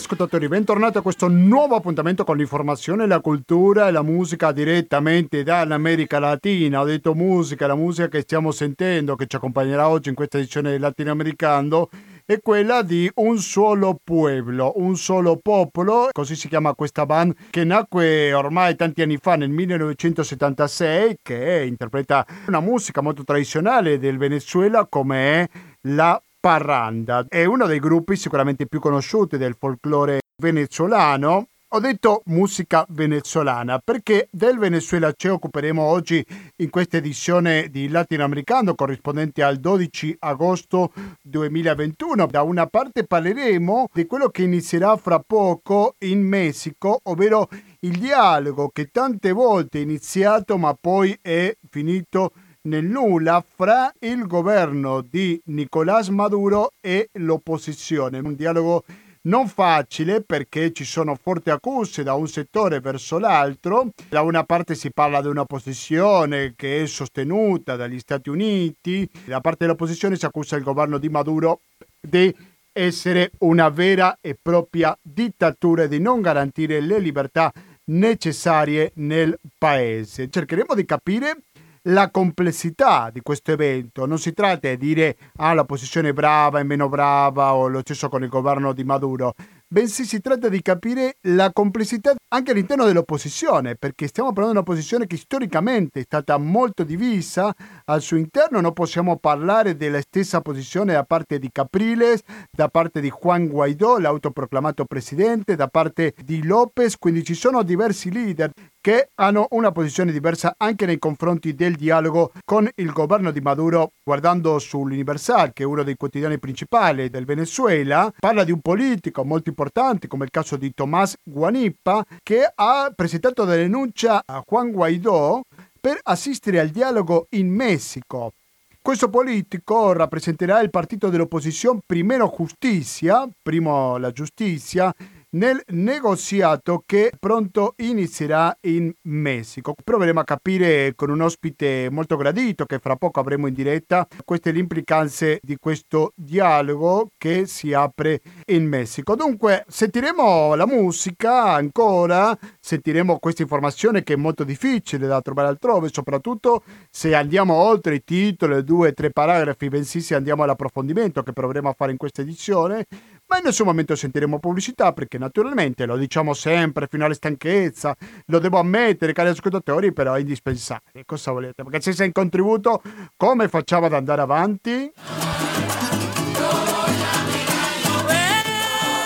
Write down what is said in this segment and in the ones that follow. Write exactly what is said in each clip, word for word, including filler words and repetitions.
ascoltatori, bentornati a questo nuovo appuntamento con l'informazione, la cultura e la musica direttamente dall'America Latina. Ho detto musica, la musica che stiamo sentendo, che ci accompagnerà oggi in questa edizione del LatinoAmericando, è quella di Un Solo Pueblo, Un Solo Popolo, così si chiama questa band che nacque ormai tanti anni fa, nel millenovecentosettantasei, che interpreta una musica molto tradizionale del Venezuela come è la parranda. È uno dei gruppi sicuramente più conosciuti del folklore venezuelano. Ho detto musica venezuelana perché del Venezuela ci occuperemo oggi in questa edizione di LatinoAmericando corrispondente al dodici agosto duemilaventuno. Da una parte parleremo di quello che inizierà fra poco in Messico, ovvero il dialogo che tante volte è iniziato ma poi è finito nel nulla fra il governo di Nicolás Maduro e l'opposizione. Un dialogo non facile perché ci sono forti accuse da un settore verso l'altro. Da una parte si parla di una posizione che è sostenuta dagli Stati Uniti, da parte dell'opposizione si accusa il governo di Maduro di essere una vera e propria dittatura e di non garantire le libertà necessarie nel paese. Cercheremo di capire la complessità di questo evento. Non si tratta di dire ah, la posizione è brava e meno brava o lo stesso con il governo di Maduro, bensì si tratta di capire la complessità anche all'interno dell'opposizione, perché stiamo parlando di una posizione che storicamente è stata molto divisa al suo interno. Non possiamo parlare della stessa posizione da parte di Capriles, da parte di Juan Guaidó, l'autoproclamato presidente, da parte di López, quindi ci sono diversi leader che hanno una posizione diversa anche nei confronti del dialogo con il governo di Maduro. Guardando sull'Universal, che è uno dei quotidiani principali del Venezuela, parla di un politico molto importante come il caso di Tomás Guanipa, che ha presentato una denuncia a Juan Guaidó per assistere al dialogo in Messico. Questo politico rappresenterà il partito dell'opposizione Primero Justicia, primo la giustizia, nel negoziato che pronto inizierà in Messico. Proveremo a capire con un ospite molto gradito che fra poco avremo in diretta queste le implicanze di questo dialogo che si apre in Messico. Dunque sentiremo la musica ancora, sentiremo questa informazione che è molto difficile da trovare altrove, soprattutto se andiamo oltre i titoli, due o tre paragrafi, bensì se andiamo all'approfondimento che proveremo a fare in questa edizione. Ma in nessun momento sentiremo pubblicità perché naturalmente, lo diciamo sempre fino alla stanchezza, lo devo ammettere cari ascoltatori, però è indispensabile. Cosa volete? Perché senza il contributo come facciamo ad andare avanti?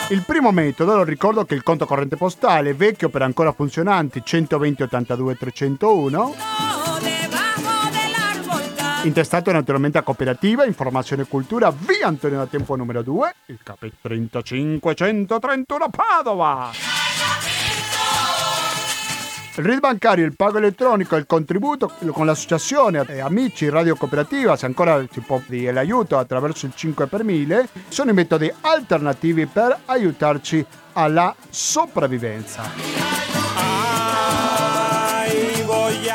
Il primo metodo, lo ricordo, che è il conto corrente postale, vecchio per ancora funzionanti, centoventi ottantadue trecentouno, intestato naturalmente a Cooperativa, Informazione e Cultura, via Antonio da Tempo numero due, il C A P trentacinquecentotrentuno Padova. Il R I D bancario, il pago elettronico, il contributo con l'associazione eh, Amici Radio Cooperativa, se ancora si può dire l'aiuto attraverso il cinque per mille, sono i metodi alternativi per aiutarci alla sopravvivenza.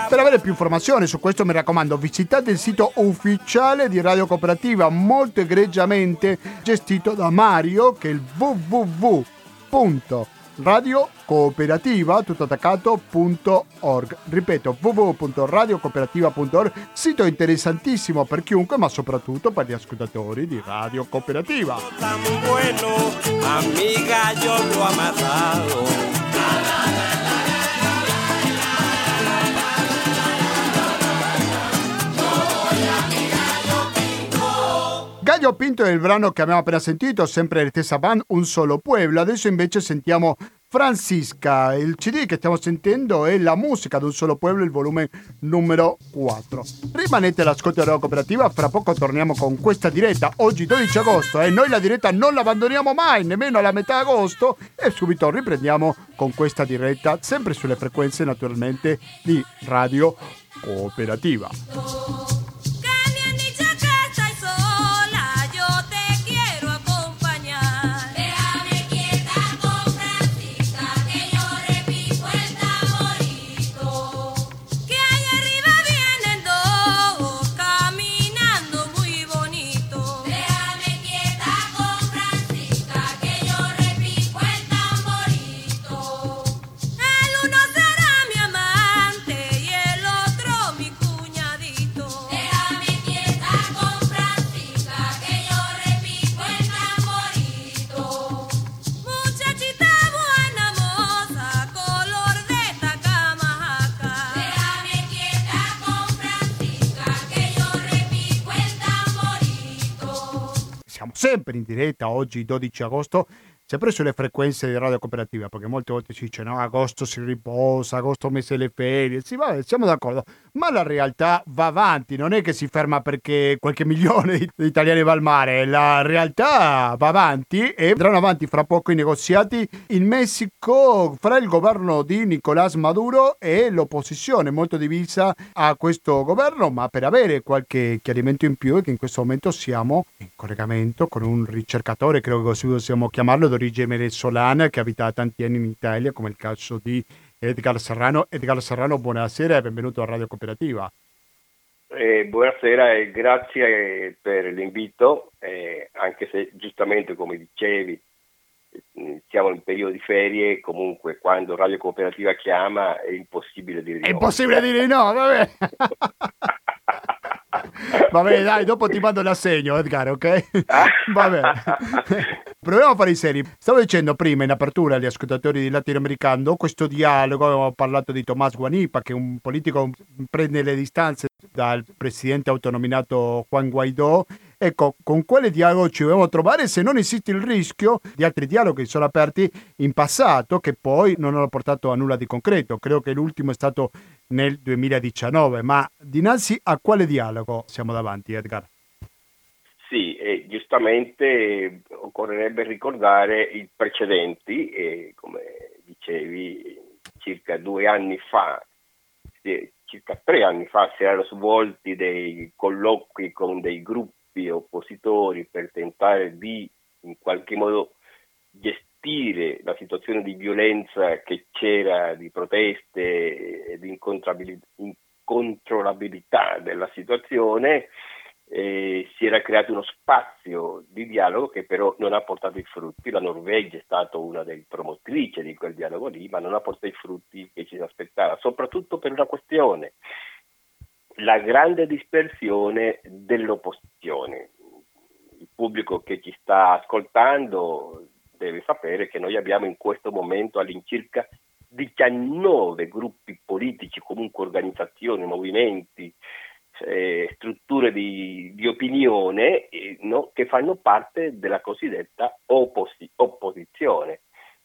Per avere più informazioni su questo, mi raccomando, visitate il sito ufficiale di Radio Cooperativa, molto egregiamente gestito da Mario, che è il w w w punto radio cooperativa tutto attaccato punto org. Ripeto, w w w punto radio cooperativa punto org, sito interessantissimo per chiunque, ma soprattutto per gli ascoltatori di Radio Cooperativa. Gallo Pinto è il brano che abbiamo appena sentito, sempre la stessa band, Un Solo Pueblo. Adesso invece sentiamo Francisca. Il C D che stiamo sentendo è La Musica di Un Solo Pueblo, il volume numero quattro. Rimanete all'ascolto della Cooperativa, fra poco torniamo con questa diretta, oggi dodici agosto, e eh? noi la diretta non la abbandoniamo mai, nemmeno alla metà agosto, e subito riprendiamo con questa diretta, sempre sulle frequenze naturalmente di Radio Cooperativa. Cuenta sempre in diretta oggi dodici agosto, sempre sulle frequenze di Radio Cooperativa, perché molte volte si dice no, agosto si riposa, agosto mese le ferie, sì, vabbè, siamo d'accordo, ma la realtà va avanti, non è che si ferma perché qualche milione di italiani va al mare, la realtà va avanti e andranno avanti fra poco i negoziati in Messico fra il governo di Nicolás Maduro e l'opposizione, molto divisa a questo governo, ma per avere qualche chiarimento in più è che in questo momento siamo in collegamento con un ricercatore, credo che così possiamo chiamarlo, d'origine venezuelana, che abita tanti anni in Italia, come il caso di Edgar Serrano. Edgar Serrano, buonasera e benvenuto a Radio Cooperativa. Eh, buonasera e grazie per l'invito, eh, anche se giustamente, come dicevi, siamo in periodo di ferie, comunque quando Radio Cooperativa chiama è impossibile dire di no. È impossibile dire di no, vabbè. Va bene, dai, dopo ti mando l'assegno, Edgar, ok? Va bene. Proviamo a fare i seri. Stavo dicendo prima in apertura agli ascoltatori di LatinoAmericando questo dialogo, abbiamo parlato di Tomás Guanipa, che è un politico che prende le distanze dal presidente autonominato Juan Guaidó. Ecco, con quale dialogo ci dobbiamo trovare se non esiste il rischio di altri dialoghi che sono aperti in passato che poi non hanno portato a nulla di concreto? Credo che l'ultimo è stato nel duemiladiciannove, ma dinanzi a quale dialogo siamo davanti, Edgar? Sì, eh, giustamente occorrerebbe ricordare i precedenti, eh, come dicevi, circa due anni fa, eh, circa tre anni fa si erano svolti dei colloqui con dei gruppi oppositori per tentare di in qualche modo gestire la situazione di violenza che c'era, di proteste e di incontrollabilità della situazione, eh, si era creato uno spazio di dialogo che però non ha portato i frutti. La Norvegia è stata una delle promotrici di quel dialogo lì, ma non ha portato i frutti che ci si aspettava, soprattutto per una questione: la grande dispersione dell'opposizione. Il pubblico che ci sta ascoltando deve sapere che noi abbiamo in questo momento all'incirca diciannove gruppi politici, comunque organizzazioni, movimenti, eh, strutture di, di opinione eh, no, che fanno parte della cosiddetta opposi- opposizione.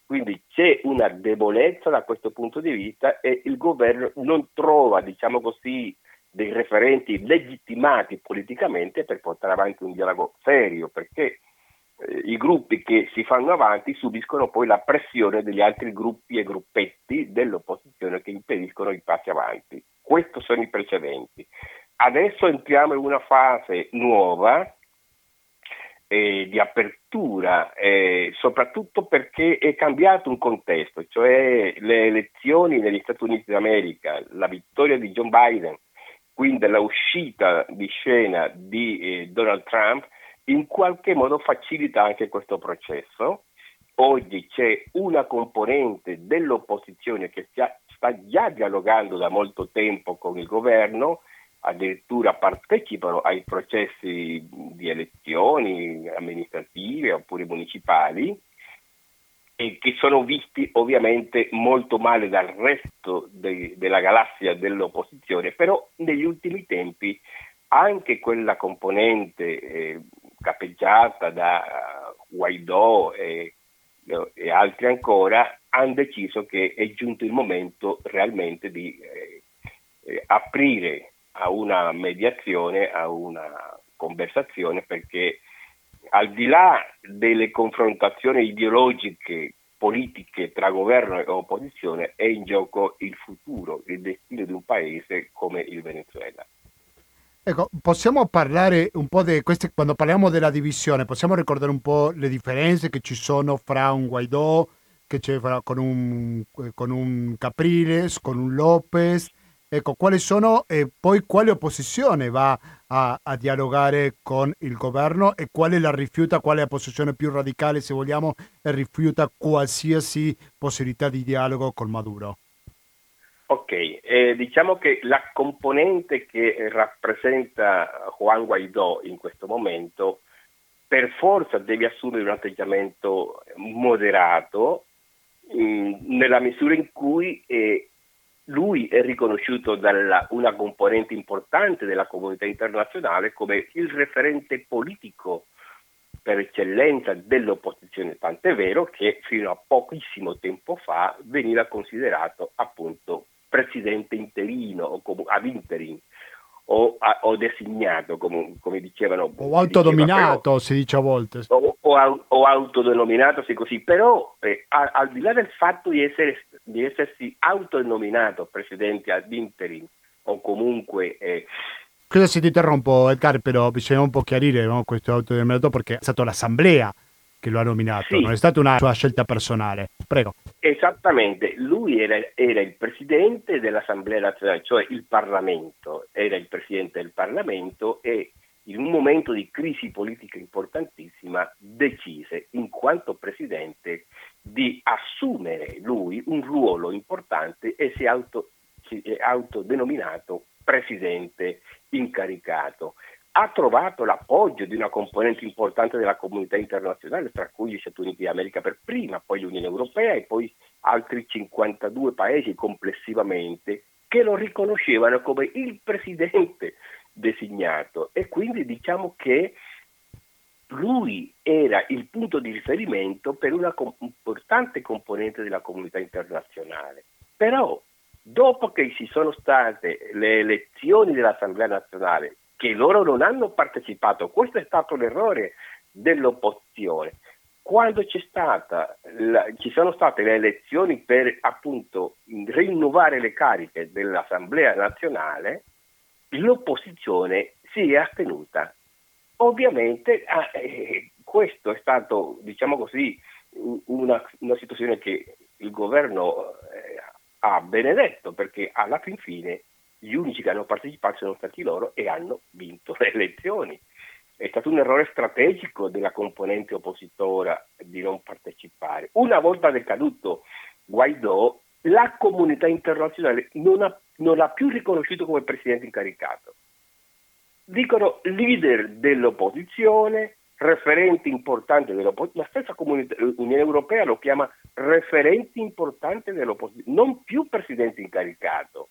Quindi c'è una debolezza da questo punto di vista e il governo non trova, diciamo così, dei referenti legittimati politicamente per portare avanti un dialogo serio, perché eh, i gruppi che si fanno avanti subiscono poi la pressione degli altri gruppi e gruppetti dell'opposizione che impediscono i passi avanti. Questi sono i precedenti. Adesso entriamo in una fase nuova eh, di apertura, eh, soprattutto perché è cambiato un contesto, cioè le elezioni negli Stati Uniti d'America, la vittoria di Joe Biden, quindi la uscita di scena di eh, Donald Trump, in qualche modo facilita anche questo processo. Oggi c'è una componente dell'opposizione che sta, sta già dialogando da molto tempo con il governo, addirittura partecipano ai processi di elezioni amministrative oppure municipali, e che sono visti ovviamente molto male dal resto de- della galassia dell'opposizione, però negli ultimi tempi anche quella componente eh, capeggiata da Guaidó e, e altri ancora hanno deciso che è giunto il momento realmente di eh, eh, aprire a una mediazione, a una conversazione, perché al di là delle confrontazioni ideologiche, politiche tra governo e opposizione, è in gioco il futuro, il destino di un paese come il Venezuela. Ecco, possiamo parlare un po' di queste, quando parliamo della divisione, possiamo ricordare un po' le differenze che ci sono fra un Guaidó, che c'è fra, con, un, con un Capriles, con un López. Ecco, quali sono e poi quale opposizione va a, a dialogare con il governo e quale la rifiuta, quale opposizione più radicale, se vogliamo, rifiuta qualsiasi possibilità di dialogo con Maduro? Ok, eh, diciamo che la componente che rappresenta Juan Guaidó in questo momento per forza deve assumere un atteggiamento moderato mh, nella misura in cui eh, lui è riconosciuto da una componente importante della comunità internazionale come il referente politico per eccellenza dell'opposizione, tant'è vero che fino a pochissimo tempo fa veniva considerato appunto presidente interino o com- ad interim o, a- o designato com- come dicevano o autodominato, diceva, però, si dice a volte o, o, au- o autodenominato sì, così, però eh, a- al di là del fatto di, essere, di essersi autodenominato presidente ad interim o comunque eh, scusa se ti interrompo, Edgar, però bisogna un po' chiarire, no, questo autodenominato, perché è stata l'assemblea che lo ha nominato, sì. Non è stata una sua scelta personale. Prego. Esattamente, lui era, era il presidente dell'Assemblea Nazionale, cioè il Parlamento, era il presidente del Parlamento e in un momento di crisi politica importantissima decise, in quanto presidente, di assumere lui un ruolo importante e si è auto, si è autodenominato presidente incaricato. Ha trovato l'appoggio di una componente importante della comunità internazionale, tra cui gli Stati Uniti d'America per prima, poi l'Unione Europea e poi altri cinquantadue paesi complessivamente, che lo riconoscevano come il presidente designato. E quindi diciamo che lui era il punto di riferimento per una com- importante componente della comunità internazionale. Però dopo che ci sono state le elezioni dell'Assemblea Nazionale, che loro non hanno partecipato, questo è stato l'errore dell'opposizione, quando c'è stata la, ci sono state le elezioni per appunto rinnovare le cariche dell'Assemblea Nazionale, l'opposizione si è astenuta. Ovviamente eh, questo è stato, diciamo così, una, una situazione che il governo eh, ha benedetto, perché alla fin fine gli unici che hanno partecipato sono stati loro e hanno vinto le elezioni. È stato un errore strategico della componente oppositora di non partecipare. Una volta decaduto Guaidó, la comunità internazionale non ha, non l'ha più riconosciuto come presidente incaricato. Dicono leader dell'opposizione, referente importante dell'opposizione, la stessa comunità, Unione Europea lo chiama referente importante dell'opposizione, non più presidente incaricato.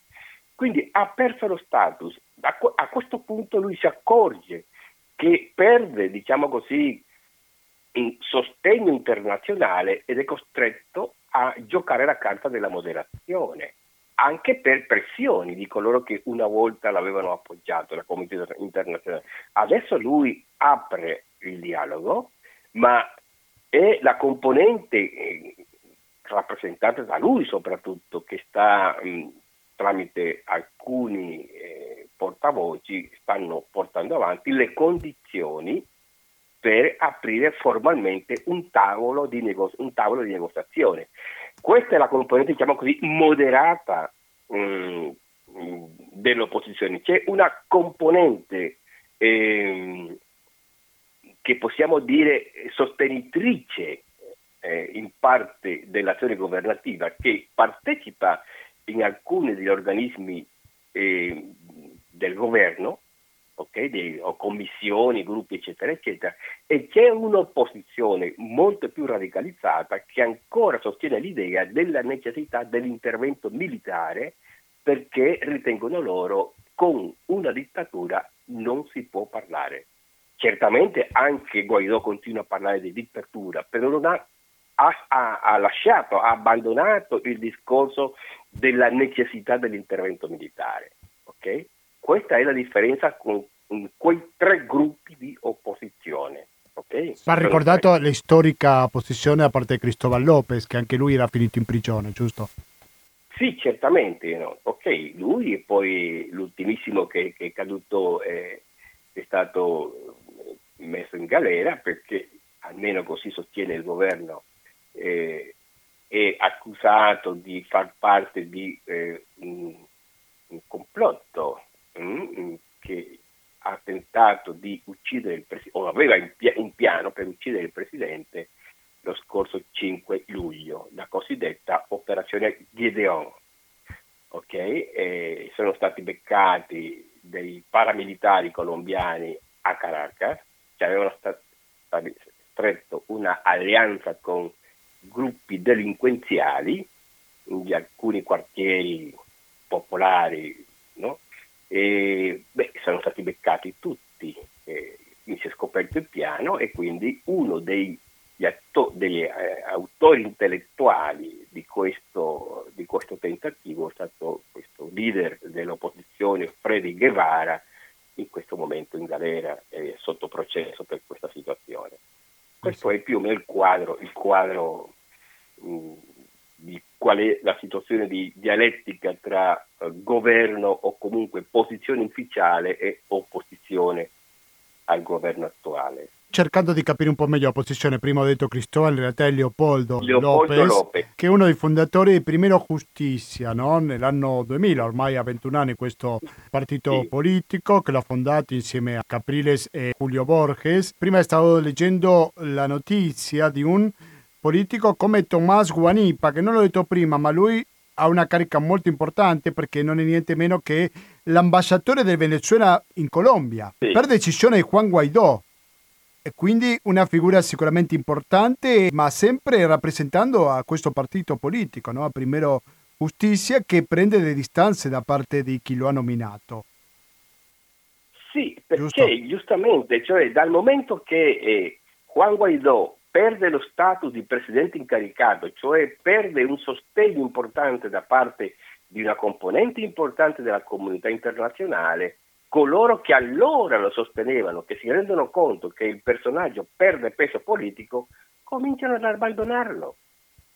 Quindi ha perso lo status. A, a questo punto lui si accorge che perde, diciamo così, in sostegno internazionale ed è costretto a giocare la carta della moderazione, anche per pressioni di coloro che una volta l'avevano appoggiato, la comunità internazionale. Adesso lui apre il dialogo, ma è la componente eh, rappresentata da lui soprattutto che sta... Mh, tramite alcuni eh, portavoci stanno portando avanti le condizioni per aprire formalmente un tavolo di negozi- un tavolo di negoziazione. Questa è la componente, diciamo così, moderata mh, mh, dell'opposizione. C'è una componente eh, che possiamo dire sostenitrice eh, in parte dell'azione governativa, che partecipa in alcuni degli organismi eh, del governo, okay, di, o commissioni, gruppi eccetera eccetera, e c'è un'opposizione molto più radicalizzata che ancora sostiene l'idea della necessità dell'intervento militare, perché ritengono loro con una dittatura non si può parlare. Certamente anche Guaidó continua a parlare di dittatura, però non ha Ha, ha lasciato, ha abbandonato il discorso della necessità dell'intervento militare. Okay? Questa è la differenza con, con quei tre gruppi di opposizione. Okay? Ma ha ricordato la storica posizione da parte di Cristóbal López, che anche lui era finito in prigione, giusto? Sì, certamente. No? Okay, lui e poi l'ultimissimo che, che è caduto eh, è stato messo in galera, perché almeno così sostiene il governo. Eh, è accusato di far parte di eh, un, un complotto mm, che ha tentato di uccidere il presidente, o aveva in, pia- in piano per uccidere il presidente lo scorso cinque luglio, la cosiddetta operazione Gedeon. Ok, eh, sono stati beccati dei paramilitari colombiani a Caracas, che avevano sta- sta- stretto una alleanza con gruppi delinquenziali di alcuni quartieri popolari, no? E, beh, sono stati beccati tutti, eh, si è scoperto il piano italiano, e quindi uno dei, atto, degli eh, autori intellettuali di questo, di questo tentativo è stato questo leader dell'opposizione Freddy Guevara, in questo momento in galera e sotto processo per questa situazione. Questo è più o meno il quadro, il quadro mh, di qual è la situazione di dialettica tra eh, governo o comunque posizione ufficiale e opposizione al governo attuale. Cercando di capire un po' meglio la posizione, prima ho detto Cristóbal, in realtà è Leopoldo, Leopoldo López, López, che è uno dei fondatori di Primero Justicia, no? Nell'anno duemila, ormai ha ventuno anni questo partito sì. politico, che l'ha fondato insieme a Capriles e Julio Borges. Prima stavo leggendo la notizia di un politico come Tomás Guanipa, che non l'ho detto prima, ma lui ha una carica molto importante perché non è niente meno che l'ambasciatore del Venezuela in Colombia, sì. per decisione di Juan Guaidó. E quindi una figura sicuramente importante, ma sempre rappresentando a questo partito politico, no? A Primero Justicia, che prende le distanze da parte di chi lo ha nominato. Sì, perché Giusto? giustamente, cioè dal momento che eh, Juan Guaidó perde lo status di presidente incaricato, cioè perde un sostegno importante da parte di una componente importante della comunità internazionale, coloro che allora lo sostenevano, che si rendono conto che il personaggio perde peso politico, cominciano ad abbandonarlo.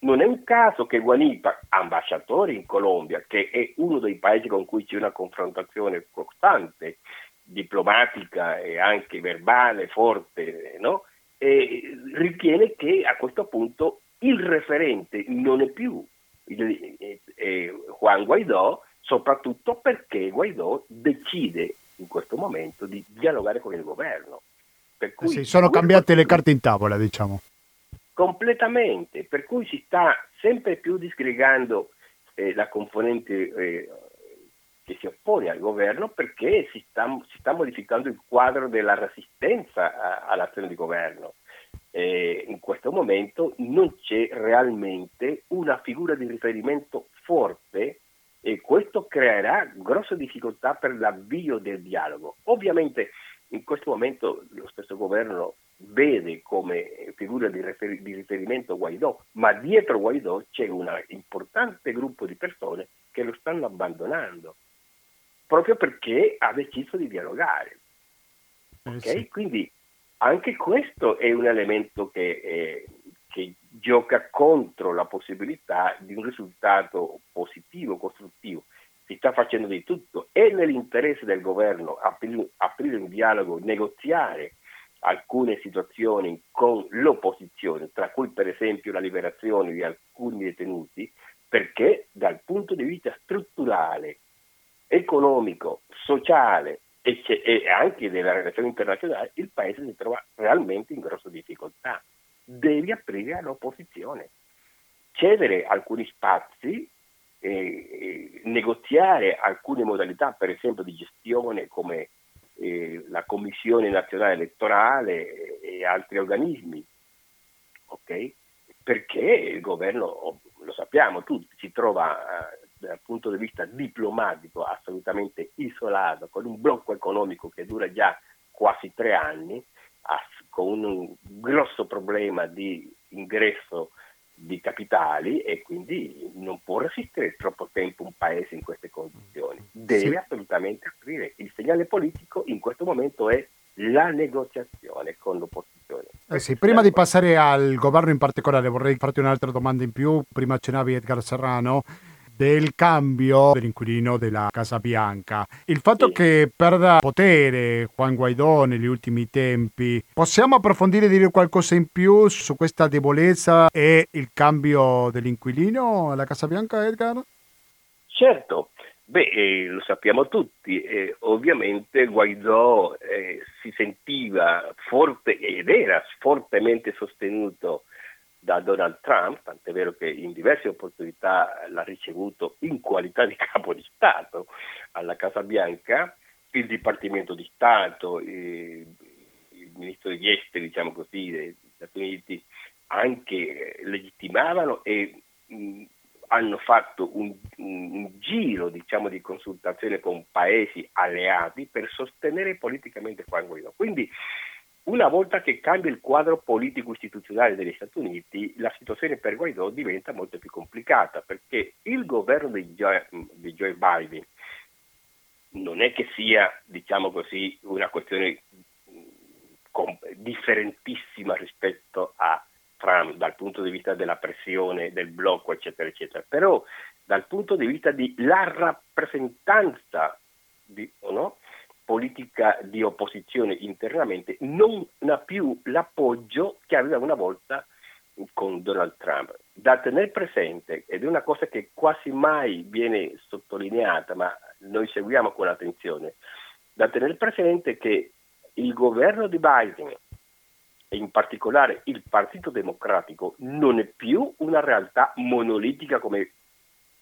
Non è un caso che Guanipa, ambasciatore in Colombia, che è uno dei paesi con cui c'è una confrontazione costante, diplomatica e anche verbale, forte, no? E ritiene che a questo punto il referente non è più il, eh, eh, Juan Guaidó, soprattutto perché Guaidó decide in questo momento di dialogare con il governo. Per cui sì, sono cambiate le carte in tavola, diciamo. Completamente, per cui si sta sempre più disgregando eh, la componente eh, che si oppone al governo, perché si sta, si sta modificando il quadro della resistenza a, all'azione di governo. Eh, in questo momento non c'è realmente una figura di riferimento forte, e questo creerà grosse difficoltà per l'avvio del dialogo. Ovviamente in questo momento lo stesso governo vede come figura di, rifer- di riferimento Guaidó, ma dietro Guaidó c'è un importante gruppo di persone che lo stanno abbandonando, proprio perché ha deciso di dialogare. Okay? Eh sì. Quindi anche questo è un elemento che, eh, che gioca contro la possibilità di un risultato positivo, costruttivo. Si sta facendo di tutto. È nell'interesse del governo aprire, aprire un dialogo, negoziare alcune situazioni con l'opposizione, tra cui per esempio la liberazione di alcuni detenuti, perché dal punto di vista strutturale, economico, sociale e, c- e anche della relazione internazionale, il paese si trova realmente in grosse difficoltà. Devi aprire all'opposizione, cedere alcuni spazi, eh, negoziare alcune modalità, per esempio di gestione come eh, la Commissione Nazionale Elettorale e altri organismi, ok? Perché il governo, lo sappiamo tutti, si trova eh, dal punto di vista diplomatico assolutamente isolato, con un blocco economico che dura già quasi tre anni, con un grosso problema di ingresso di capitali, e quindi non può resistere troppo tempo un paese in queste condizioni. Deve sì. assolutamente aprire. Il segnale politico in questo momento è la negoziazione con l'opposizione. Eh sì, prima di passare al governo in particolare vorrei farti un'altra domanda in più. Prima accennavi Edgar Serrano del cambio dell'inquilino della Casa Bianca. Il fatto sì. che perda potere Juan Guaidó negli ultimi tempi, possiamo approfondire e dire qualcosa in più su questa debolezza e il cambio dell'inquilino alla Casa Bianca, Edgar? Certo, beh, eh, lo sappiamo tutti, eh, ovviamente Guaidó eh, si sentiva forte ed era fortemente sostenuto da Donald Trump, tant'è vero che in diverse opportunità l'ha ricevuto in qualità di capo di Stato alla Casa Bianca, il Dipartimento di Stato, eh, il Ministro degli Esteri, diciamo così, degli Stati Uniti, anche legittimavano e mh, hanno fatto un, un, un giro, diciamo, di consultazione con paesi alleati per sostenere politicamente Juan Guaidó. Quindi Una volta che cambia il quadro politico-istituzionale degli Stati Uniti, la situazione per Guaidó diventa molto più complicata, perché il governo di Joe, di Joe Biden non è che sia, diciamo così, una questione differentissima rispetto a Trump dal punto di vista della pressione, del blocco, eccetera, eccetera. Però dal punto di vista di la rappresentanza di, no, politica di opposizione internamente non ha più l'appoggio che aveva una volta con Donald Trump. Da tenere presente, ed è una cosa che quasi mai viene sottolineata, ma noi seguiamo con attenzione, da tenere presente che il governo di Biden e in particolare il Partito Democratico non è più una realtà monolitica come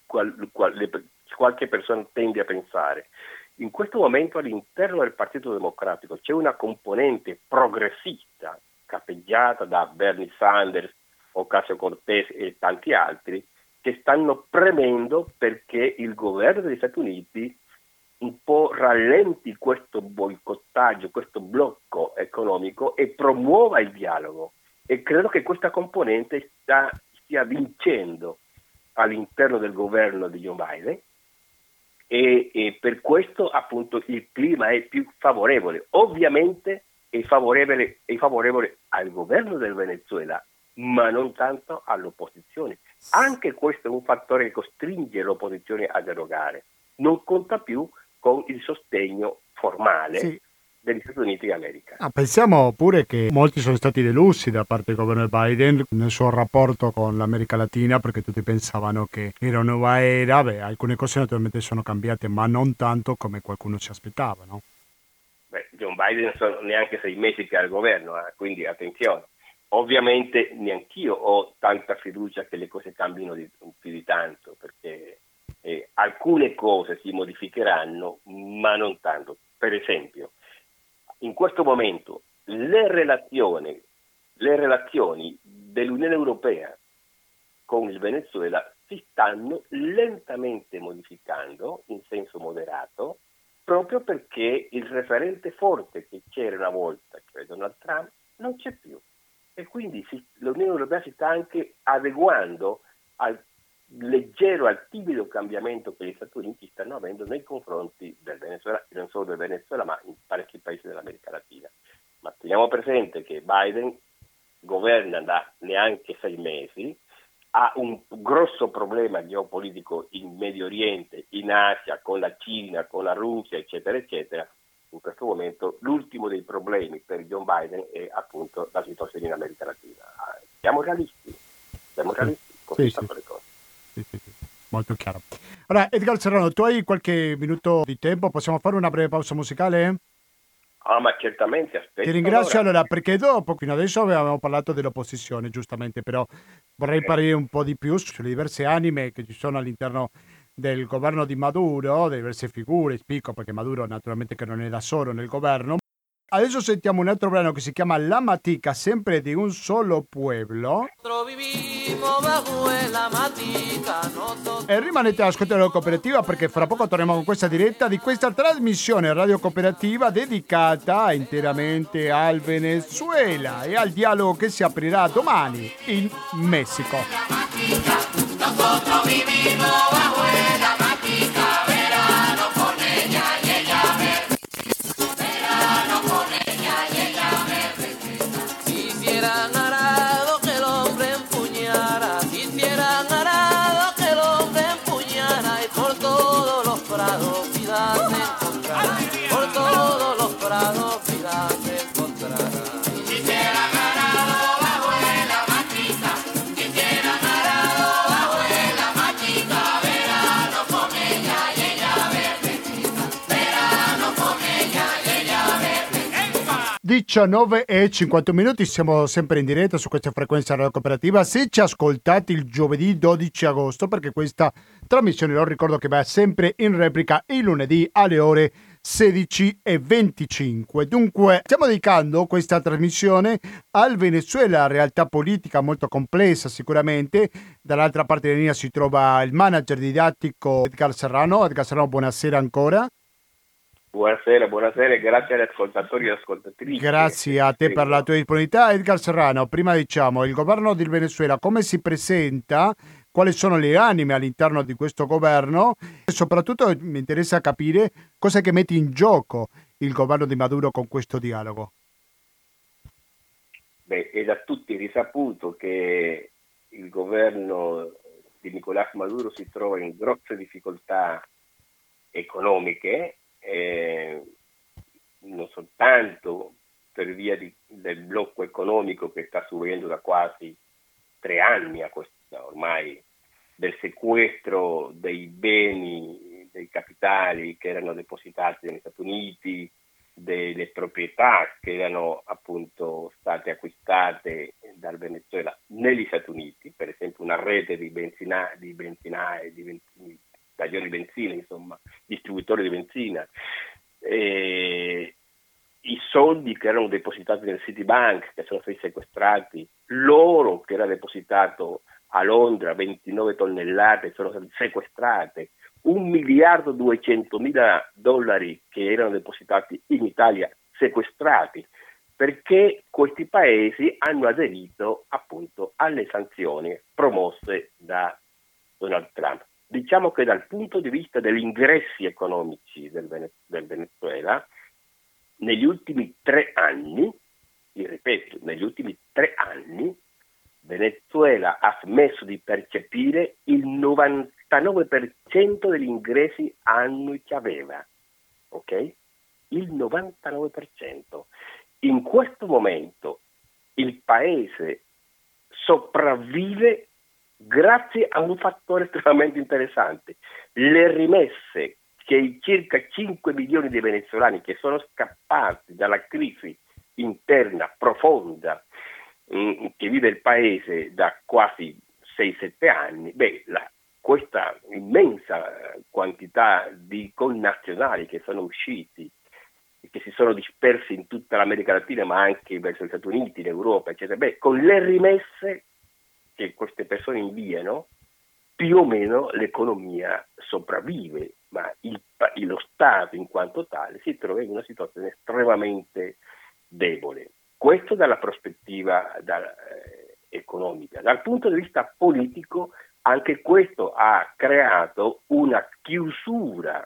qual, qual, le, qualche persona tende a pensare. In questo momento all'interno del Partito Democratico c'è una componente progressista capeggiata da Bernie Sanders, Ocasio-Cortez e tanti altri che stanno premendo perché il governo degli Stati Uniti un po' rallenti questo boicottaggio, questo blocco economico e promuova il dialogo, e credo che questa componente sta, stia vincendo all'interno del governo di Joe Biden e, e per questo appunto il clima è più favorevole. Ovviamente è favorevole, è favorevole al governo del Venezuela, ma non tanto all'opposizione. Anche questo è un fattore che costringe l'opposizione a dialogare, non conta più con il sostegno formale, sì, degli Stati Uniti d'America. Ah, pensiamo pure che molti sono stati delusi da parte del governo Biden nel suo rapporto con l'America Latina, perché tutti pensavano che era una nuova era. Beh, alcune cose naturalmente sono cambiate, ma non tanto come qualcuno si aspettava, no? Beh, John Biden sono neanche sei mesi che è al governo, eh? Quindi attenzione. Ovviamente neanch'io ho tanta fiducia che le cose cambino di, più di tanto, perché Eh, alcune cose si modificheranno, ma non tanto. Per esempio, in questo momento le relazioni, le relazioni dell'Unione Europea con il Venezuela si stanno lentamente modificando in senso moderato, proprio perché il referente forte che c'era una volta, cioè Donald Trump, non c'è più. E quindi si, l'Unione Europea si sta anche adeguando al leggero al timido cambiamento che gli Stati Uniti stanno avendo nei confronti del Venezuela, e non solo del Venezuela, ma in parecchi paesi dell'America Latina. Ma teniamo presente che Biden governa da neanche sei mesi, ha un grosso problema geopolitico in Medio Oriente, in Asia, con la Cina, con la Russia, eccetera, eccetera. In questo momento l'ultimo dei problemi per John Biden è appunto la situazione in America Latina. Siamo realisti, siamo realisti con sì, questa sì. cosa. Sì, sì, sì. Molto chiaro. Allora, Edgar Serrano, tu hai qualche minuto di tempo? Possiamo fare una breve pausa musicale? Ah, ma certamente, aspetta. Ti ringrazio allora, allora perché dopo, fino adesso avevamo parlato dell'opposizione, giustamente, però vorrei parlare un po' di più sulle diverse anime che ci sono all'interno del governo di Maduro, delle diverse figure, spiego, perché Maduro naturalmente che non è da solo nel governo. Adesso sentiamo un altro brano che si chiama La Matica, sempre di Un Solo Pueblo. E rimanete all'ascolto della cooperativa, perché fra poco torniamo con questa diretta di questa trasmissione Radio Cooperativa dedicata interamente al Venezuela e al dialogo che si aprirà domani in Messico. La matica, nosotros vivimos bajo la matica. diciannove e cinquantuno minuti, siamo sempre in diretta su questa frequenza Radio Cooperativa. Se ci ascoltate il giovedì dodici agosto, perché questa trasmissione, lo ricordo, che va sempre in replica il lunedì alle ore sedici e venticinque. Dunque, stiamo dedicando questa trasmissione al Venezuela, realtà politica molto complessa sicuramente. Dall'altra parte della linea si trova il manager didattico Edgar Serrano. Edgar Serrano, buonasera ancora. Buonasera, buonasera e grazie agli ascoltatori e ascoltatrici. Grazie a te per la tua disponibilità. Edgar Serrano, prima diciamo, il governo del Venezuela come si presenta, quali sono le anime all'interno di questo governo e soprattutto mi interessa capire cosa che mette in gioco il governo di Maduro con questo dialogo. Beh, è da tutti risaputo che il governo di Nicolás Maduro si trova in grosse difficoltà economiche, Eh, non soltanto per via di, del blocco economico che sta subendo da quasi tre anni a questa ormai, del sequestro dei beni, dei capitali che erano depositati negli Stati Uniti, delle proprietà che erano appunto state acquistate dal Venezuela negli Stati Uniti, per esempio una rete di benzina di benzinai di benzina, taglioni di benzina, insomma, distributori di benzina, e i soldi che erano depositati nel Citibank, che sono stati sequestrati, l'oro che era depositato a Londra, ventinove tonnellate, sono state sequestrate, un miliardo duecentomila dollari che erano depositati in Italia, sequestrati, perché questi paesi hanno aderito appunto alle sanzioni promosse da Donald Trump. Diciamo che dal punto di vista degli ingressi economici del, Vene- del Venezuela, negli ultimi tre anni, vi ripeto, negli ultimi tre anni, Venezuela ha smesso di percepire il novantanove per cento degli ingressi annui che aveva, ok? Il novantanove per cento. In questo momento il paese sopravvive grazie a un fattore estremamente interessante: le rimesse che i circa cinque milioni di venezuelani che sono scappati dalla crisi interna profonda mh, che vive il paese da quasi sei sette anni, beh, la, questa immensa quantità di connazionali che sono usciti, che si sono dispersi in tutta l'America Latina ma anche verso gli Stati Uniti, l'Europa, eccetera, beh, con le rimesse che queste persone inviano, più o meno l'economia sopravvive, ma il, lo Stato in quanto tale si trova in una situazione estremamente debole. Questo dalla prospettiva da, eh, economica. Dal punto di vista politico, anche questo ha creato una chiusura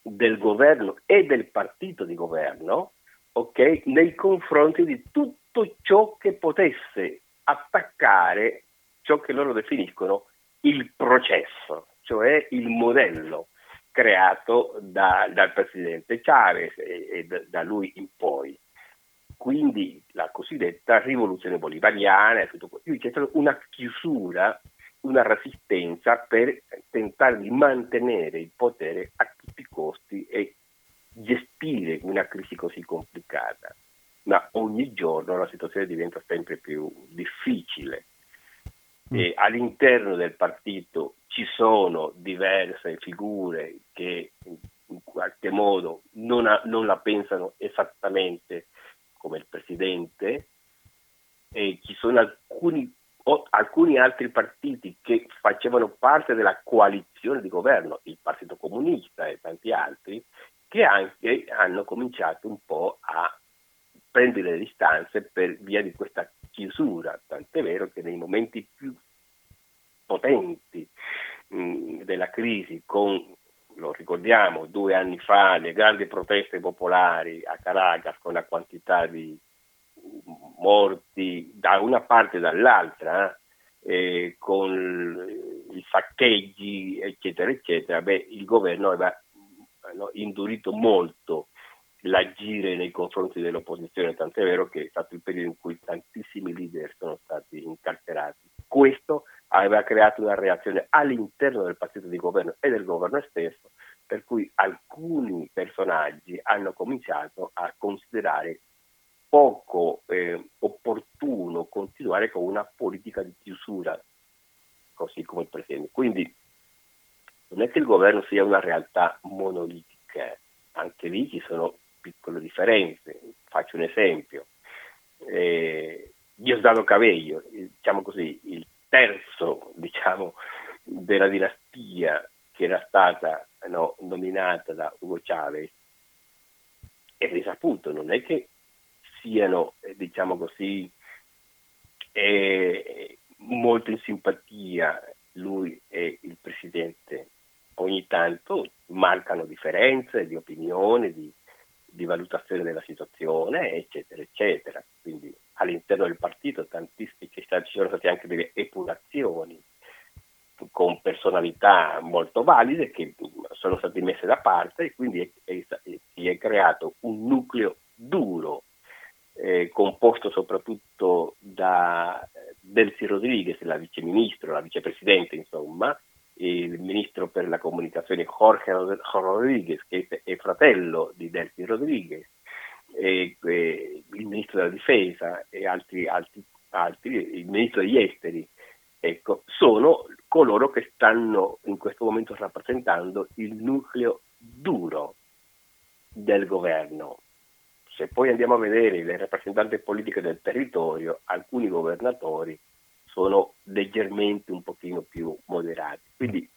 del governo e del partito di governo, ok, nei confronti di tutto ciò che potesse attaccare ciò che loro definiscono il processo, cioè il modello creato da, dal presidente Chavez e, e da lui in poi. Quindi la cosiddetta rivoluzione bolivariana e tutto questo. C'è stata una chiusura, una resistenza per tentare di mantenere il potere a tutti i costi e gestire una crisi così complicata. Ma ogni giorno la situazione diventa sempre più difficile. E all'interno del partito ci sono diverse figure che in qualche modo non, ha, non la pensano esattamente come il presidente, e ci sono alcuni, o, alcuni altri partiti che facevano parte della coalizione di governo, il Partito Comunista e tanti altri, che anche hanno cominciato un po' a prendere le distanze per via di questa chiusura, tant'è vero che nei momenti più potenti mh, della crisi, con, lo ricordiamo, due anni fa le grandi proteste popolari a Caracas con la quantità di morti da una parte e dall'altra, eh, con i saccheggi eccetera eccetera, beh, il governo aveva no, indurito molto l'agire nei confronti dell'opposizione, tant'è vero che è stato il periodo in cui tantissimi leader sono stati incarcerati. Questo aveva creato una reazione all'interno del partito di governo e del governo stesso, per cui alcuni personaggi hanno cominciato a considerare poco eh, opportuno continuare con una politica di chiusura, così come il presidente. Quindi non è che il governo sia una realtà monolitica, anche lì ci sono piccole differenze. Faccio un esempio: eh, Diosdado Cabello, diciamo così, il terzo diciamo della dinastia che era stata no, nominata da Hugo Chavez, e presa a punto, non è che siano, diciamo così, eh, molto in simpatia lui e il presidente. Ogni tanto mancano differenze di opinione, di, di valutazione della situazione, eccetera, eccetera. Quindi all'interno del partito tantissime, ci sono state anche delle epurazioni con personalità molto valide che sono state messe da parte, e quindi è, è, è, si è creato un nucleo duro, eh, composto soprattutto da Delcy Rodríguez, la viceministro, la vicepresidente, insomma, il ministro per la comunicazione Jorge Rodríguez, che è fratello di Delcy Rodríguez, e, e, il ministro della difesa e altri, altri, altri, il ministro degli esteri, ecco, sono coloro che stanno in questo momento rappresentando il nucleo duro del governo. Se poi andiamo a vedere le rappresentanze politiche del territorio, alcuni governatori sono leggermente un pochino più moderati. Quindi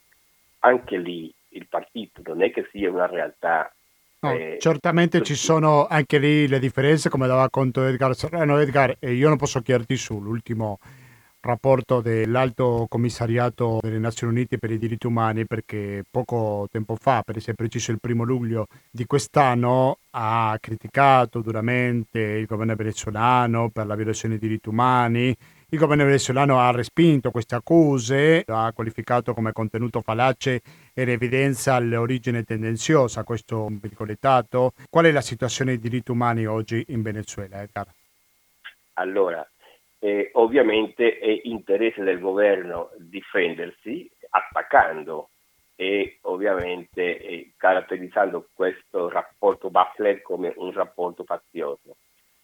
anche lì il partito non è che sia una realtà... No, eh, certamente così. Ci sono anche lì le differenze, come dava conto Edgar Serrano. Edgar, eh, io non posso chiederti sull'ultimo rapporto dell'Alto Commissariato delle Nazioni Unite per i diritti umani, perché poco tempo fa, per essere preciso il primo luglio di quest'anno, ha criticato duramente il governo venezuelano per la violazione dei diritti umani. Il governo venezuelano ha respinto queste accuse, ha qualificato come contenuto fallace ed evidenzia l'origine tendenziosa, questo virgolettato. Qual è la situazione dei diritti umani oggi in Venezuela, Edgar? Allora, eh, ovviamente è interesse del governo difendersi attaccando e ovviamente eh, caratterizzando questo rapporto Bachelet come un rapporto fazioso.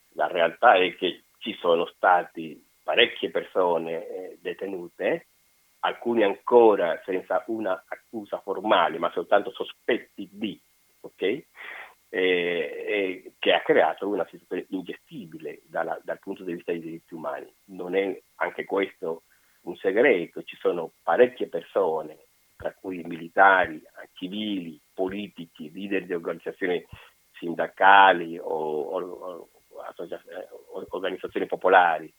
La realtà è che ci sono stati parecchie persone eh, detenute, alcuni ancora senza una accusa formale, ma soltanto sospetti di, ok? Eh, eh, che ha creato una situazione ingestibile dalla, dal punto di vista dei diritti umani. Non è anche questo un segreto, ci sono parecchie persone, tra cui militari, civili, politici, leader di organizzazioni sindacali o, o, o organizzazioni popolari,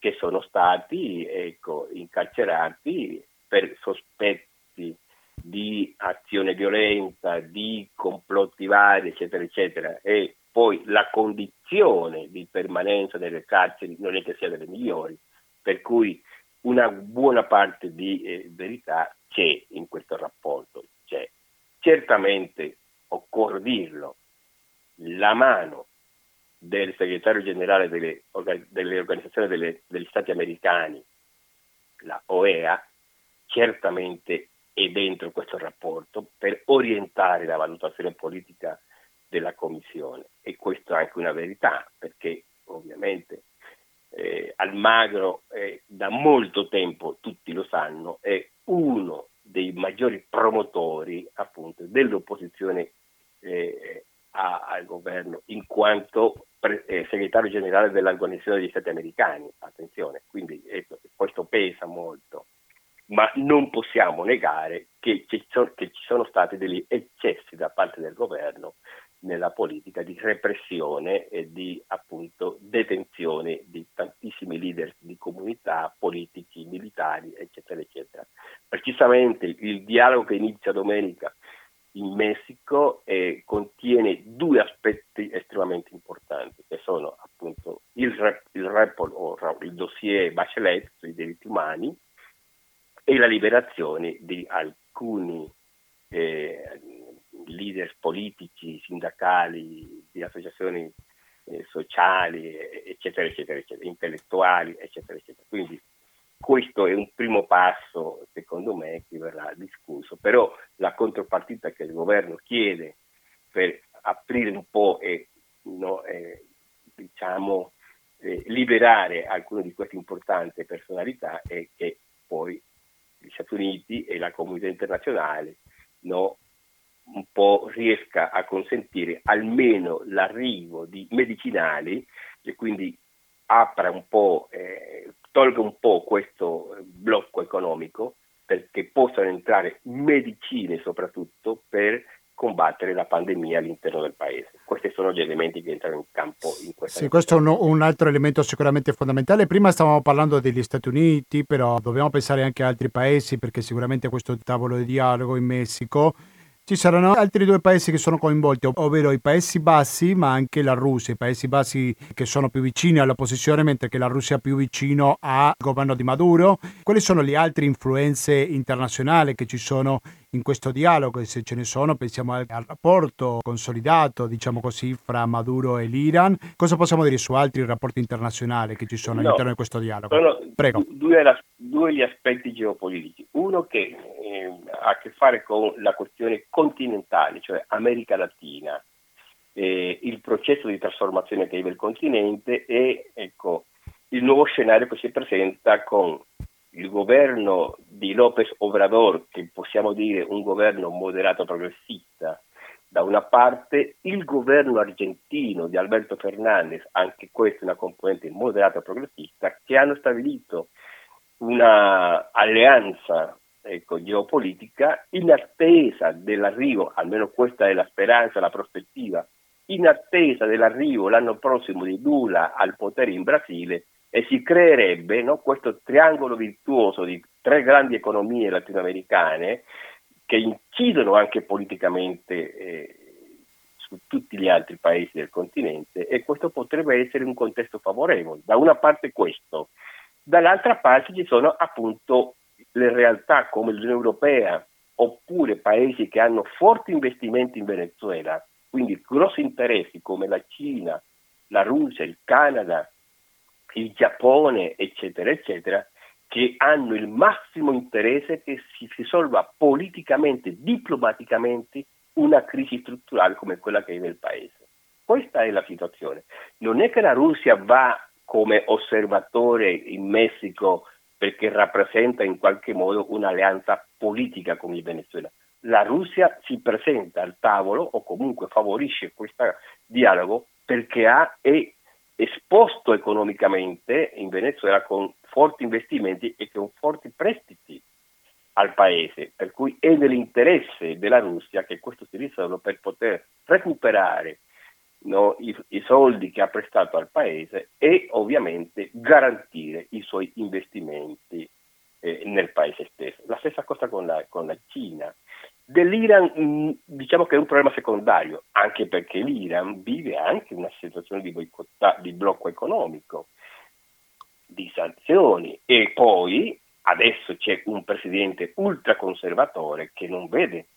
che sono stati, ecco, incarcerati per sospetti di azione violenta, di complotti vari, eccetera, eccetera. E poi la condizione di permanenza nelle carceri non è che sia delle migliori, per cui una buona parte di eh, verità c'è in questo rapporto. C'è. Certamente, occorre dirlo, la mano del segretario generale delle, delle organizzazioni delle, degli Stati americani, la O E A, certamente è dentro questo rapporto per orientare la valutazione politica della Commissione, e questa è anche una verità, perché ovviamente eh, Almagro eh, da molto tempo, tutti lo sanno, è uno dei maggiori promotori appunto dell'opposizione eh, a, al governo in quanto Pre- eh, segretario generale dell'Organizzazione degli Stati Americani, attenzione, quindi ecco, questo pesa molto, ma non possiamo negare che ci, so- che ci sono stati degli eccessi da parte del governo nella politica di repressione e di appunto detenzione di tantissimi leader di comunità, politici, militari, eccetera, eccetera. Precisamente il dialogo che inizia domenica in Messico eh, contiene due aspetti estremamente importanti, che sono appunto il, rep, il report o il dossier Bachelet sui diritti umani e la liberazione di alcuni eh, leader politici, sindacali, di associazioni eh, sociali, eccetera, eccetera, eccetera, intellettuali, eccetera, eccetera. Quindi questo è un primo passo, secondo me, che verrà discusso, però la contropartita che il governo chiede per aprire un po' e no, eh, diciamo eh, liberare alcune di queste importanti personalità è che poi gli Stati Uniti e la comunità internazionale no, un po' riesca a consentire almeno l'arrivo di medicinali e quindi apra un po', eh, tolga un po' questo blocco economico perché possano entrare medicine soprattutto per combattere la pandemia all'interno del paese. Questi sono gli elementi che entrano in campo in questa. Sì, questo è un, un altro elemento sicuramente fondamentale. Prima stavamo parlando degli Stati Uniti, però dobbiamo pensare anche a altri paesi, perché sicuramente questo tavolo di dialogo in Messico ci saranno altri due paesi che sono coinvolti, ovvero i Paesi Bassi, ma anche la Russia. I Paesi Bassi che sono più vicini all'opposizione, mentre che la Russia è più vicino al governo di Maduro. Quali sono le altre influenze internazionali che ci sono in questo dialogo, e se ce ne sono? Pensiamo al, al rapporto consolidato, diciamo così, fra Maduro e l'Iran. Cosa possiamo dire su altri rapporti internazionali che ci sono no, all'interno di questo dialogo? Sono Prego. Due, due gli aspetti geopolitici. Uno che eh, ha a che fare con la questione continentale, cioè America Latina, eh, il processo di trasformazione che vive il continente e ecco il nuovo scenario che si presenta con il governo di López Obrador, che possiamo dire un governo moderato progressista, da una parte, il governo argentino di Alberto Fernández, anche questa è una componente moderato progressista, che hanno stabilito una alleanza ecco, geopolitica in attesa dell'arrivo, almeno questa è la speranza, la prospettiva, in attesa dell'arrivo l'anno prossimo di Lula al potere in Brasile, e si creerebbe no, questo triangolo virtuoso di tre grandi economie latinoamericane che incidono anche politicamente eh, su tutti gli altri paesi del continente, e questo potrebbe essere un contesto favorevole. Da una parte questo, dall'altra parte ci sono appunto le realtà come l'Unione Europea oppure paesi che hanno forti investimenti in Venezuela, quindi grossi interessi come la Cina, la Russia, il Canada, il Giappone, eccetera, eccetera, che hanno il massimo interesse che si risolva politicamente, diplomaticamente, una crisi strutturale come quella che vive il paese. Questa è la situazione. Non è che la Russia va come osservatore in Messico perché rappresenta in qualche modo un'alleanza politica con il Venezuela. La Russia si presenta al tavolo o comunque favorisce questo dialogo perché ha e esposto economicamente in Venezuela con forti investimenti e con forti prestiti al paese, per cui è nell'interesse della Russia che questo si risolva per poter recuperare no, i, i soldi che ha prestato al paese e ovviamente garantire i suoi investimenti eh, nel paese stesso. La stessa cosa con la, con la Cina. Dell'Iran diciamo che è un problema secondario, anche perché l'Iran vive anche una situazione di, boicotta, di blocco economico, di sanzioni, e poi adesso c'è un presidente ultraconservatore che non vede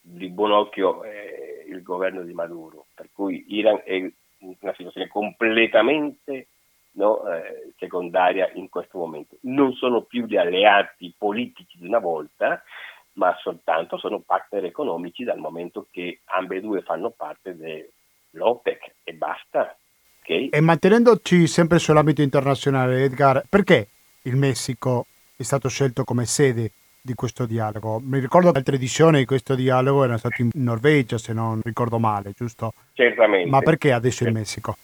di buon occhio eh, il governo di Maduro, per cui l'Iran è una situazione completamente no, eh, secondaria in questo momento. Non sono più gli alleati politici di una volta, ma soltanto sono partner economici dal momento che ambedue fanno parte dell'OPEC e basta. Okay? E mantenendoci sempre sull'ambito internazionale, Edgar, perché il Messico è stato scelto come sede di questo dialogo? Mi ricordo che altre edizioni di questo dialogo erano state in Norvegia, se non ricordo male, giusto? Certamente. Ma perché adesso il Messico?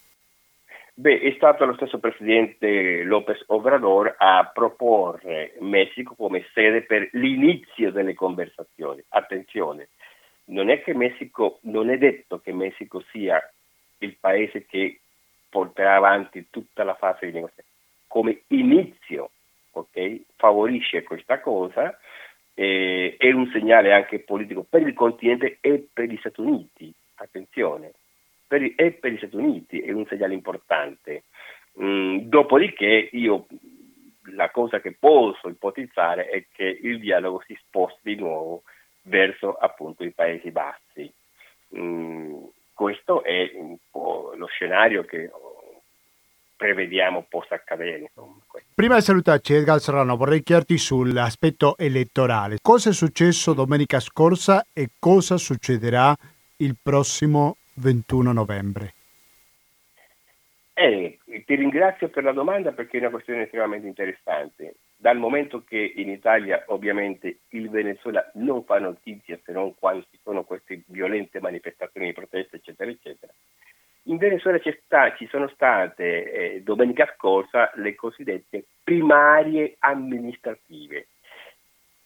Beh, è stato lo stesso presidente López Obrador a proporre Messico come sede per l'inizio delle conversazioni. Attenzione, non è che Messico, non è detto che Messico sia il paese che porterà avanti tutta la fase di negoziazione. Come inizio, ok? Favorisce questa cosa, eh, è un segnale anche politico per il continente e per gli Stati Uniti. Attenzione. Per, e per gli Stati Uniti è un segnale importante. Mm, dopodiché io la cosa che posso ipotizzare è che il dialogo si sposti di nuovo verso appunto i Paesi Bassi. Mm, questo è un po' lo scenario che prevediamo possa accadere. Insomma. Prima di salutarci, Edgar Serrano, vorrei chiederti sull'aspetto elettorale. Cosa è successo domenica scorsa e cosa succederà il prossimo ventuno novembre? Eh, ti ringrazio per la domanda perché è una questione estremamente interessante. Dal momento che in Italia ovviamente il Venezuela non fa notizia se non quando ci sono queste violente manifestazioni di protesta eccetera eccetera, in Venezuela c'è sta, ci sono state eh, domenica scorsa le cosiddette primarie amministrative.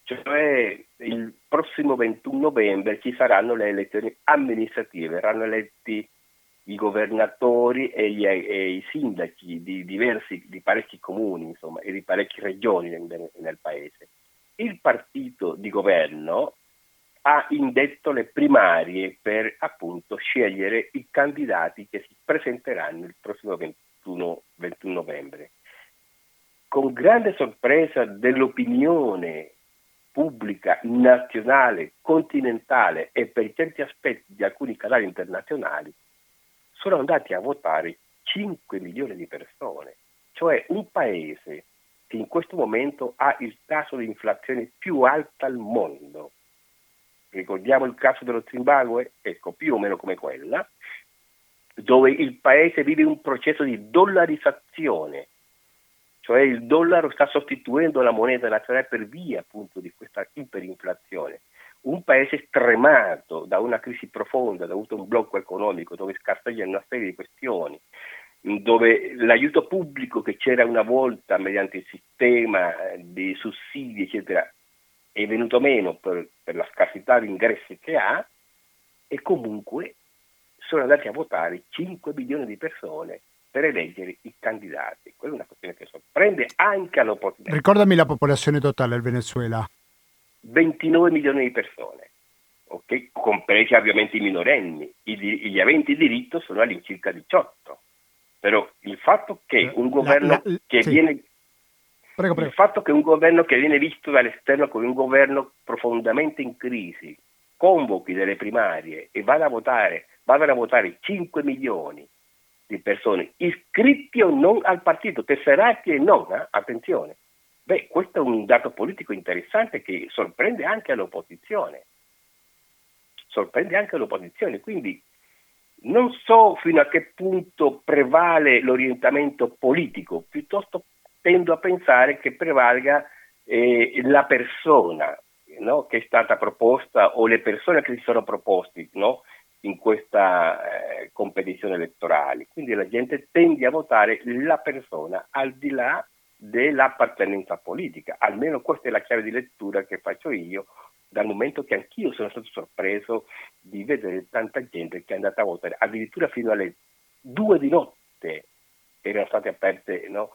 cioè il prossimo ventuno novembre ci saranno le elezioni amministrative, verranno eletti i governatori e, gli, e i sindaci di diversi, di parecchi comuni, insomma, e di parecchie regioni nel, nel paese. Il partito di governo ha indetto le primarie per appunto scegliere i candidati che si presenteranno il prossimo ventuno novembre. Con grande sorpresa dell'opinione pubblica nazionale, continentale e per certi aspetti di alcuni canali internazionali, sono andati a votare cinque milioni di persone, cioè un paese che in questo momento ha il tasso di inflazione più alto al mondo. Ricordiamo il caso dello Zimbabwe, ecco, più o meno come quella, dove il paese vive un processo di dollarizzazione, cioè il dollaro sta sostituendo la moneta nazionale per via appunto di questa iperinflazione. Un paese stremato da una crisi profonda, da un blocco economico, dove scarseggia una serie di questioni, dove l'aiuto pubblico che c'era una volta mediante il sistema di sussidi, eccetera, è venuto meno per, per la scarsità di ingressi che ha, e comunque sono andati a votare cinque milioni di persone per eleggere i candidati. Quella è una questione che sorprende anche all'opposizione. Ricordami la popolazione totale del Venezuela. ventinove milioni di persone, okay? Compresi ovviamente i minorenni. I, gli aventi diritto sono all'incirca diciotto. Però il fatto che un governo la, la, che sì. viene... Prego, prego. Il fatto che un governo che viene visto dall'esterno come un governo profondamente in crisi convochi delle primarie e vada a votare, vadano a votare cinque milioni di persone iscritti o non al partito, tesserati e non, eh? attenzione, beh, questo è un dato politico interessante che sorprende anche l'opposizione, sorprende anche l'opposizione, quindi non so fino a che punto prevale l'orientamento politico, piuttosto tendo a pensare che prevalga eh, la persona, no? che è stata proposta o le persone che si sono proposti, no? in questa eh, competizione elettorale. Quindi la gente tende a votare la persona al di là dell'appartenenza politica. Almeno questa è la chiave di lettura che faccio io, dal momento che anch'io sono stato sorpreso di vedere tanta gente che è andata a votare. Addirittura fino alle due di notte erano state aperte, no,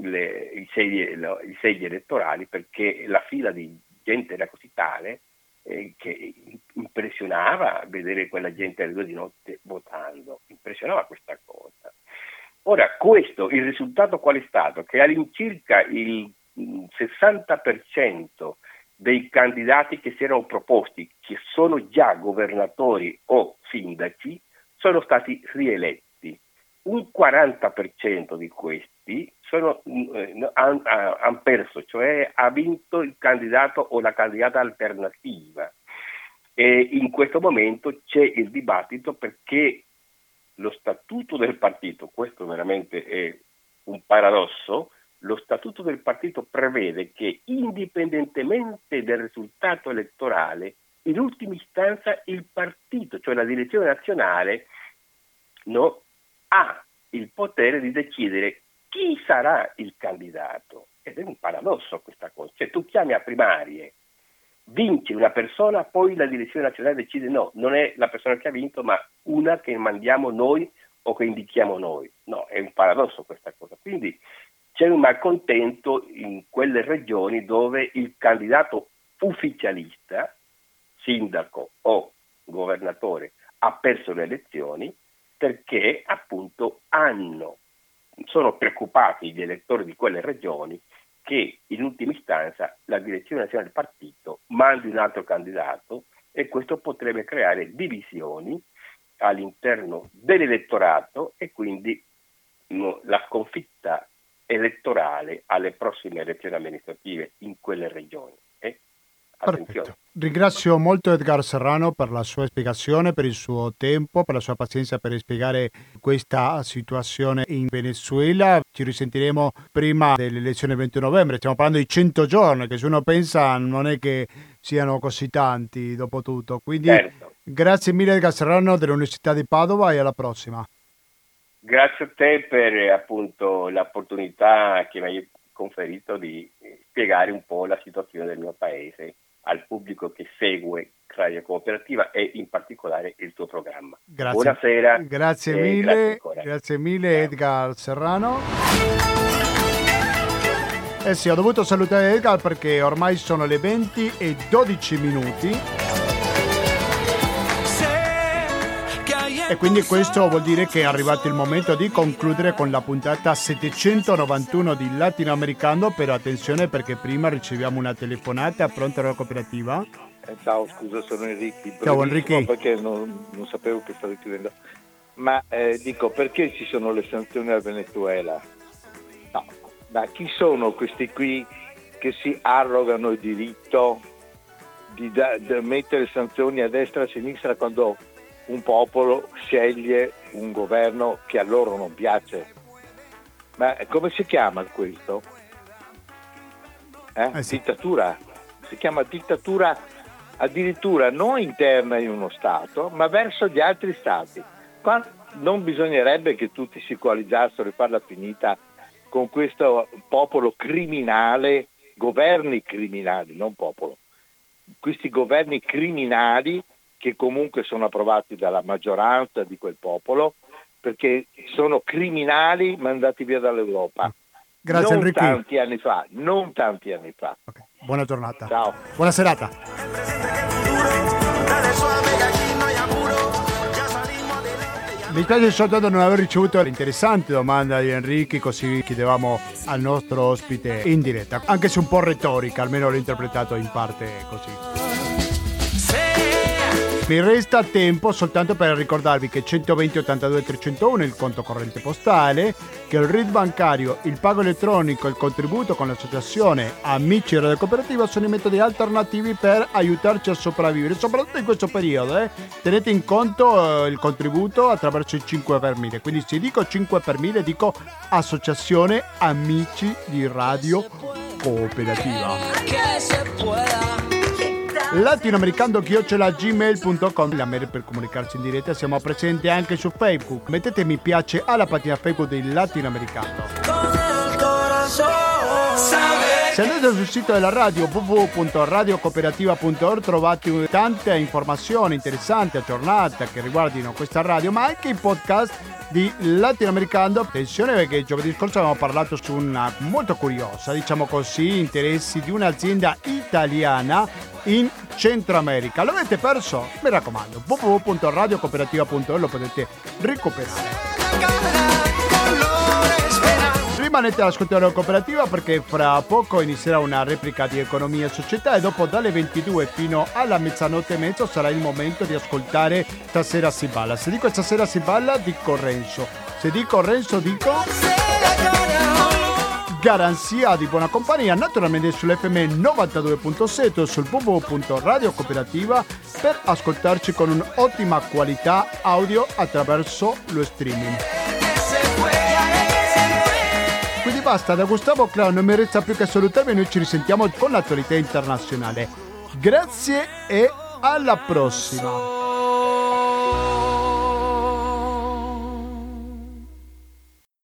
le, i, seggi, no, i seggi elettorali, perché la fila di gente era così tale eh, che impressionava vedere quella gente alle due di notte votando, impressionava questa cosa. Ora, questo, il risultato qual è stato? Che all'incirca il sessanta per cento dei candidati che si erano proposti, che sono già governatori o sindaci, sono stati rieletti. Un quaranta per cento di questi sono, eh, han, han perso, cioè ha vinto il candidato o la candidata alternativa. E in questo momento c'è il dibattito perché lo statuto del partito, questo veramente è un paradosso, lo statuto del partito prevede che indipendentemente del risultato elettorale, in ultima istanza il partito, cioè la direzione nazionale, no, ha il potere di decidere chi sarà il candidato. Ed è un paradosso questa cosa, cioè tu chiami a primarie, vince una persona, poi la direzione nazionale decide no, non è la persona che ha vinto, ma una che mandiamo noi o che indichiamo noi. No, è un paradosso questa cosa. Quindi c'è un malcontento in quelle regioni dove il candidato ufficialista, sindaco o governatore, ha perso le elezioni perché appunto hanno, sono preoccupati gli elettori di quelle regioni che in ultima istanza la direzione nazionale del partito mandi un altro candidato, e questo potrebbe creare divisioni all'interno dell'elettorato e quindi no, la sconfitta elettorale alle prossime elezioni amministrative in quelle regioni. Eh? Perfetto. Ringrazio molto Edgar Serrano per la sua spiegazione, per il suo tempo, per la sua pazienza per spiegare questa situazione in Venezuela. Ci risentiremo prima dell'elezione del ventuno novembre, stiamo parlando di cento giorni, che se uno pensa non è che siano così tanti dopo tutto. Quindi certo. Grazie mille Edgar Serrano dell'Università di Padova e alla prossima. Grazie a te per appunto l'opportunità che mi hai conferito di spiegare un po' la situazione del mio paese al pubblico che segue Radio Cooperativa e in particolare il tuo programma. Grazie. Buonasera. Grazie mille, grazie, grazie mille Ciao. Edgar Serrano. Eh sì, ho dovuto salutare Edgar perché ormai sono le venti e dodici minuti e quindi questo vuol dire che è arrivato il momento di concludere con la puntata settecentonovantuno di Latinoamericano, però attenzione perché prima riceviamo una telefonata. Pronto alla cooperativa? Eh, ciao, scusa, sono Enrico. Ciao Enrico. Perché non, non sapevo che stavi chiudendo. Ma eh, dico, perché ci sono le sanzioni al Venezuela? No. Ma chi sono questi qui che si arrogano il diritto di, da, di mettere sanzioni a destra e a sinistra quando un popolo sceglie un governo che a loro non piace? Ma come si chiama questo? Eh? Eh sì. Dittatura. Si chiama dittatura addirittura non interna in uno Stato, ma verso gli altri Stati. Qua non bisognerebbe che tutti si coalizzassero e farla finita con questo popolo criminale, governi criminali, non popolo, questi governi criminali che comunque sono approvati dalla maggioranza di quel popolo, perché sono criminali mandati via dall'Europa. Grazie non Enrico. Tanti anni fa, non tanti anni fa. Okay. Buona giornata. Ciao. Buona serata. Mi piace soltanto non aver ricevuto l'interessante domanda di Enrico, così chiedevamo al nostro ospite in diretta, anche se un po' retorica, almeno l'ho interpretato in parte così. Mi resta tempo soltanto per ricordarvi che centoventi ottantadue trecentouno è il conto corrente postale, che il R I D bancario, il pago elettronico e il contributo con l'associazione Amici Radio Cooperativa sono i metodi alternativi per aiutarci a sopravvivere, soprattutto in questo periodo. Eh. Tenete in conto eh, il contributo attraverso i cinque per mille, quindi se dico cinque per mille dico associazione Amici di Radio Cooperativa. latinoamericando chiocciola gmail punto com la mail per comunicarci in diretta. Siamo presenti anche su Facebook, mettete mi piace alla pagina Facebook di Latinoamericando. Se andate sul sito della radio w w w punto radio cooperativa punto org trovate tante informazioni interessanti, aggiornate, che riguardino questa radio, ma anche i podcast di Latinoamericando. Attenzione perché giovedì scorso abbiamo parlato su una molto curiosa, diciamo così, interessi di un'azienda italiana in Centro America. Lo avete perso? Mi raccomando, w w w punto radio cooperativa punto org lo potete recuperare. Rimanete all'ascolto della cooperativa perché fra poco inizierà una replica di Economia e Società e dopo dalle ventidue fino alla mezzanotte e mezzo sarà il momento di ascoltare Stasera si balla. Se dico Stasera si balla dico Renzo, se dico Renzo dico... Garanzia di buona compagnia, naturalmente sull'F M novantadue virgola sette, sul w w w punto radio cooperativa per ascoltarci con un'ottima qualità audio attraverso lo streaming. Quindi basta, da Gustavo Claro non mi resta più che salutarvi e noi ci risentiamo con l'attualità internazionale. Grazie e alla prossima.